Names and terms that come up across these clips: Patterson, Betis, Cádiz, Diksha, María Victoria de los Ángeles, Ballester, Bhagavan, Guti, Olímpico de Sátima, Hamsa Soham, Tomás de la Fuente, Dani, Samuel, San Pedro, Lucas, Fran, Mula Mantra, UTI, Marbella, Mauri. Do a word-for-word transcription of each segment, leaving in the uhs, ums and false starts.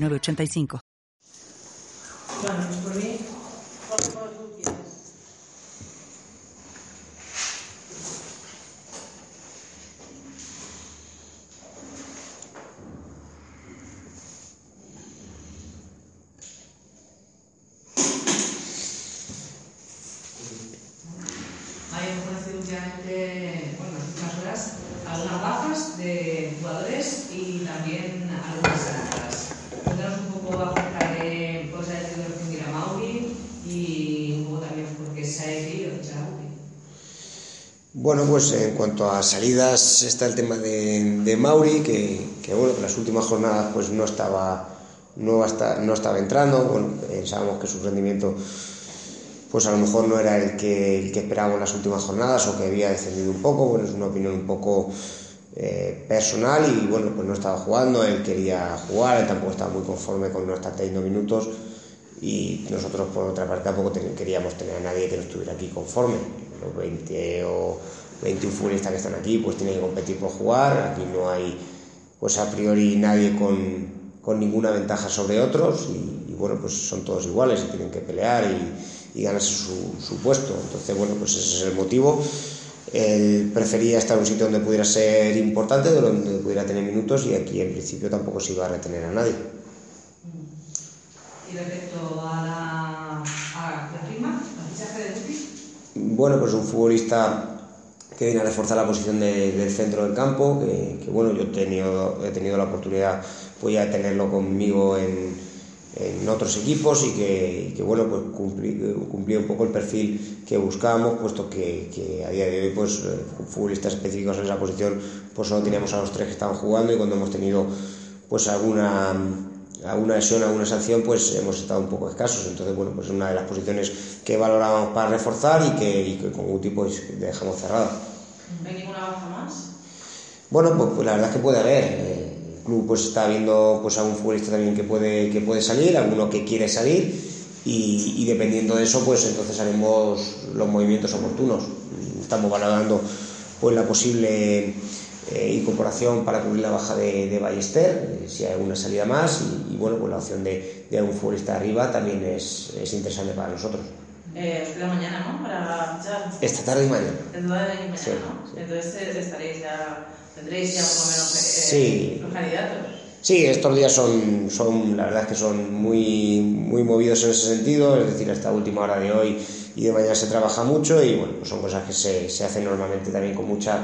nueve ochenta y cinco. Bueno, por mí, por favor, tú quieres. Hay algunas últimamente, bueno, las últimas horas, algunas bajas de jugadores y también algunas altas. Cuéntanos un poco acerca de cosas de lo que dirá Mauri y un poco también porque se ha decidido echar Mauri. Bueno, pues en cuanto a salidas está el tema de, de Mauri, que, que bueno, que las últimas jornadas pues no estaba, no hasta, no estaba entrando. Bueno, pensábamos que su rendimiento pues a lo mejor no era el que, el que esperábamos en las últimas jornadas o que había descendido un poco. Bueno, es una opinión un poco Eh, personal y bueno, pues no estaba jugando, él quería jugar, él tampoco estaba muy conforme con nuestros treinta y nueve minutos y nosotros por otra parte tampoco ten- queríamos tener a nadie que no estuviera aquí conforme. Los veinte o veintiuno futbolistas que están aquí pues tienen que competir por jugar, aquí no hay pues a priori nadie con, con ninguna ventaja sobre otros y, y bueno, pues son todos iguales y tienen que pelear y, y ganarse su, su puesto, entonces bueno, pues ese es el motivo. Él prefería estar en un sitio donde pudiera ser importante, donde pudiera tener minutos y aquí en principio tampoco se iba a retener a nadie. ¿Y respecto a la prima, la fichaje de Lucas? Bueno, pues un futbolista que viene a reforzar la posición de, del centro del campo, que, que bueno, yo he tenido, he tenido la oportunidad pues ya de tenerlo conmigo en... en otros equipos y que, y que bueno, pues cumplí, cumplí un poco el perfil que buscábamos, puesto que, que a día de hoy pues futbolistas específicos en esa posición pues solo teníamos a los tres que estaban jugando y cuando hemos tenido pues alguna, alguna lesión, alguna sanción pues hemos estado un poco escasos, entonces bueno, pues es una de las posiciones que valorábamos para reforzar y que, y que con Guti pues dejamos cerrada. ¿No hay ninguna baja más? Bueno, pues, pues la verdad es que puede haber, eh, club pues está viendo pues a un futbolista también que puede que puede salir, alguno que quiere salir y, y dependiendo de eso pues entonces haremos los movimientos oportunos. Estamos valorando pues la posible eh, incorporación para cubrir la baja de, de Ballester, eh, si hay alguna salida más y, y bueno pues la opción de, de algún futbolista arriba también es, es interesante para nosotros. Eh, la mañana, ¿no? Para fichar. Esta tarde y mañana. Esta tarde y mañana, sí, ¿no? Sí. Entonces estaréis ya, tendréis ya por lo menos eh, sí. Los candidatos. Sí, estos días son, son, la verdad es que son muy, muy movidos en ese sentido, es decir, hasta última hora de hoy y de mañana se trabaja mucho y bueno, pues son cosas que se, se hacen normalmente también con mucha,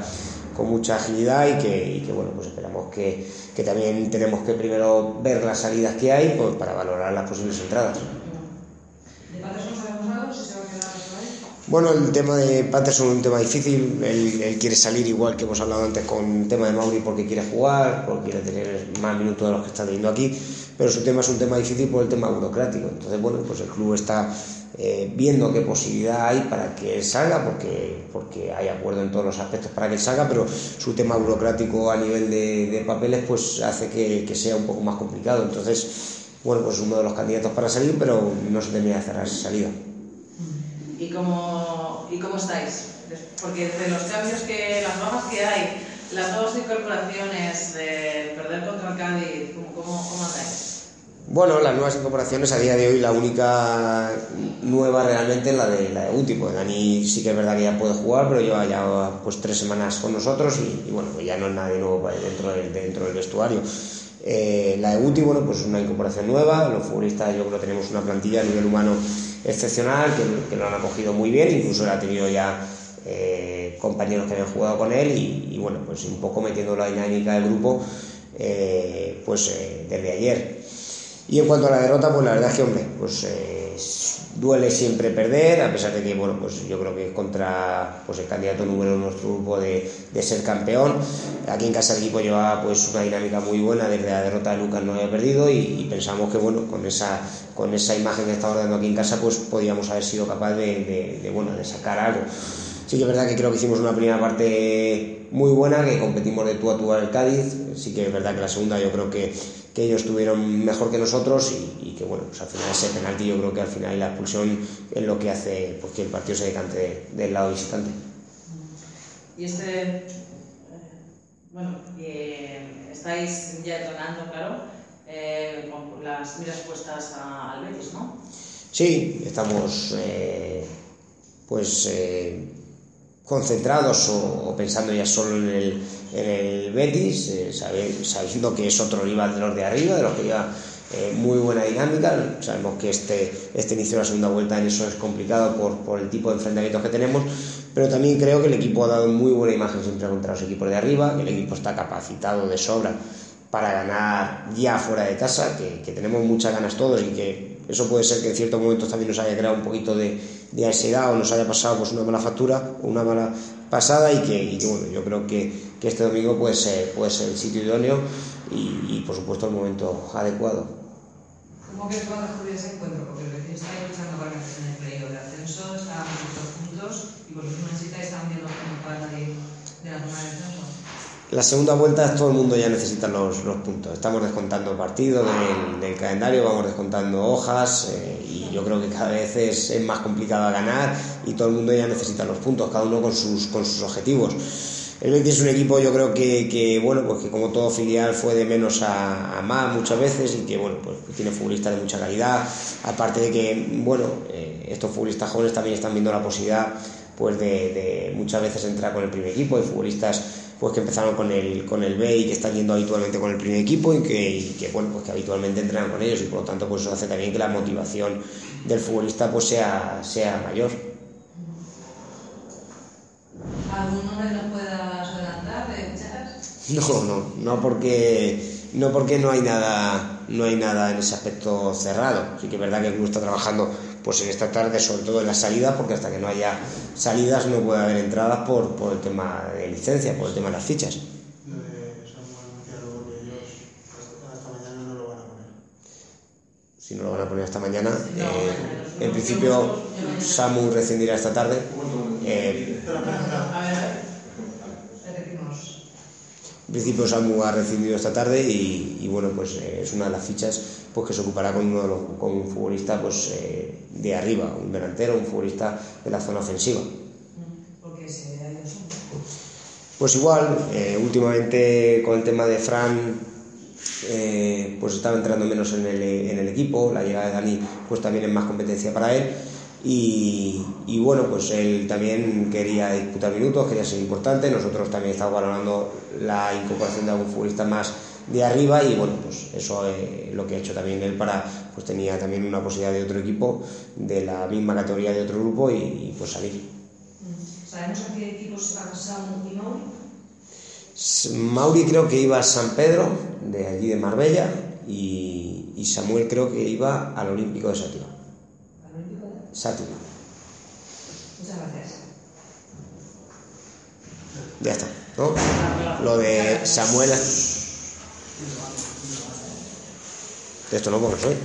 con mucha agilidad y que, y que bueno, pues esperamos que, que también tenemos que primero ver las salidas que hay pues, para valorar las posibles entradas. Bueno, el tema de Patterson es un tema difícil, él, él quiere salir igual que hemos hablado antes con el tema de Mauri porque quiere jugar, porque quiere tener más minutos de los que está teniendo aquí, pero su tema es un tema difícil por el tema burocrático, entonces bueno, pues el club está eh, viendo qué posibilidad hay para que él salga, porque, porque hay acuerdo en todos los aspectos para que él salga, pero su tema burocrático a nivel de, de papeles pues hace que, que sea un poco más complicado, entonces bueno, pues uno de los candidatos para salir, pero no se termina de cerrar esa salida. ¿Y cómo, ¿Y cómo estáis? Porque entre los cambios, que las bajas que hay, las nuevas incorporaciones, de perder contra el Cádiz, ¿cómo, cómo, ¿cómo andáis? Bueno, las nuevas incorporaciones a día de hoy, la única nueva realmente es la de, la de U T I. Pues Dani sí que es verdad que ya puede jugar, pero lleva ya pues, tres semanas con nosotros y, y bueno, pues ya no es nada de nuevo dentro del, dentro del vestuario. Eh, la de U T I, bueno, pues es una incorporación nueva, los futbolistas yo creo que tenemos una plantilla a nivel humano excepcional, que, que lo han acogido muy bien, incluso ha tenido ya eh, compañeros que habían jugado con él y, y bueno, pues un poco metiendo la dinámica del grupo eh, pues eh, desde ayer. Y en cuanto a la derrota, pues la verdad es que hombre, pues eh, Duele siempre perder, a pesar de que, bueno, pues yo creo que es contra, pues, el candidato número uno de nuestro grupo de, de ser campeón. Aquí en casa el equipo lleva, pues, una dinámica muy buena. Desde la derrota de Lucas no había perdido y, y pensamos que, bueno, con esa, con esa imagen que estamos dando aquí en casa, pues podíamos haber sido capaz de, de, de, bueno, de sacar algo. Sí que es verdad que creo que hicimos una primera parte muy buena, que competimos de tú a tú al Cádiz. Sí que es verdad que la segunda yo creo que, que ellos tuvieron mejor que nosotros y, y que, bueno, pues al final ese penalti yo creo que al final la expulsión es lo que hace, pues, que el partido se decante de, del lado visitante. Y este, bueno, eh, estáis ya entrenando, claro, eh, con las miras puestas al Betis, ¿no? Sí, estamos eh, pues... Eh, concentrados o, o pensando ya solo en el, en el Betis, eh, sabiendo que es otro rival de los de arriba, de los que lleva eh, muy buena dinámica. Sabemos que este, este inicio de la segunda vuelta en eso es complicado por, por el tipo de enfrentamientos que tenemos, pero también creo que el equipo ha dado muy buena imagen siempre contra los equipos de arriba, que el equipo está capacitado de sobra para ganar ya fuera de casa, que, que tenemos muchas ganas todos y que eso puede ser que en ciertos momentos también nos haya creado un poquito de, de ansiedad o nos haya pasado, pues, una mala factura o una mala pasada y que, y que bueno, yo creo que, que este domingo puede ser, puede ser el sitio idóneo y, y por supuesto el momento adecuado. ¿Cómo crees que va a perjudicar ese encuentro? Porque el Betis está luchando para que esté en el playoff de ascenso, está a muchos puntos y vosotros necesitáis también los puntos para salir de la zona de ascenso. La segunda vuelta todo el mundo ya necesita los, los puntos. Estamos descontando partidos del, del calendario, vamos descontando hojas eh, y yo creo que cada vez es, es más complicado ganar y todo el mundo ya necesita los puntos, cada uno con sus, con sus objetivos. El Betis es un equipo, yo creo que, que bueno, pues que como todo filial fue de menos a, a más muchas veces y que, bueno, pues tiene futbolistas de mucha calidad, aparte de que, bueno, eh, estos futbolistas jóvenes también están viendo la posibilidad, pues, de, de muchas veces entrar con el primer equipo. Hay futbolistas, pues, que empezaron con el, con el B y que están yendo habitualmente con el primer equipo y que, y que, bueno, pues que habitualmente entrenan con ellos y por lo tanto, pues, eso hace también que la motivación del futbolista, pues, sea, sea mayor. ¿Algún nombre nos puedas adelantar de fichajes? No, no, no porque, no porque no hay nada, no hay nada en ese aspecto cerrado. Sí que es verdad que el club está trabajando, pues, en esta tarde, sobre todo en las salidas, porque hasta que no haya salidas no puede haber entradas por, por el tema de licencia, por el tema de las fichas. Eh, Samuel, porque ellos hasta mañana no lo van a poner. Si no lo van a poner hasta mañana, no, eh, no, no, en principio Samu rescindirá esta tarde. Eh, en principio Samu ha rescindido esta tarde y, y bueno, pues eh, es una de las fichas, pues, que se ocupará con uno de los, con un futbolista, pues, eh, de arriba, un delantero, un futbolista de la zona ofensiva. ¿Por qué se da eso? Pues igual, eh, últimamente con el tema de Fran, eh, pues estaba entrando menos en el, en el equipo, la llegada de Dani, pues, también es más competencia para él y, y bueno, pues él también quería disputar minutos, quería ser importante. Nosotros también estamos valorando la incorporación de algún futbolista más de arriba y, bueno, pues eso es lo que ha hecho también él para, pues, tenía también una posibilidad de otro equipo de la misma categoría de otro grupo y, y pues salir. ¿Sabemos a qué equipos van Samu y Mauri? Mauri creo que iba a San Pedro, de allí de Marbella, y, y Samuel creo que iba al Olímpico de Sátima. ¿Al Olímpico de Sátima? Muchas gracias. Ya está, ¿no? Lo de Samuel... Esto no, porque soy.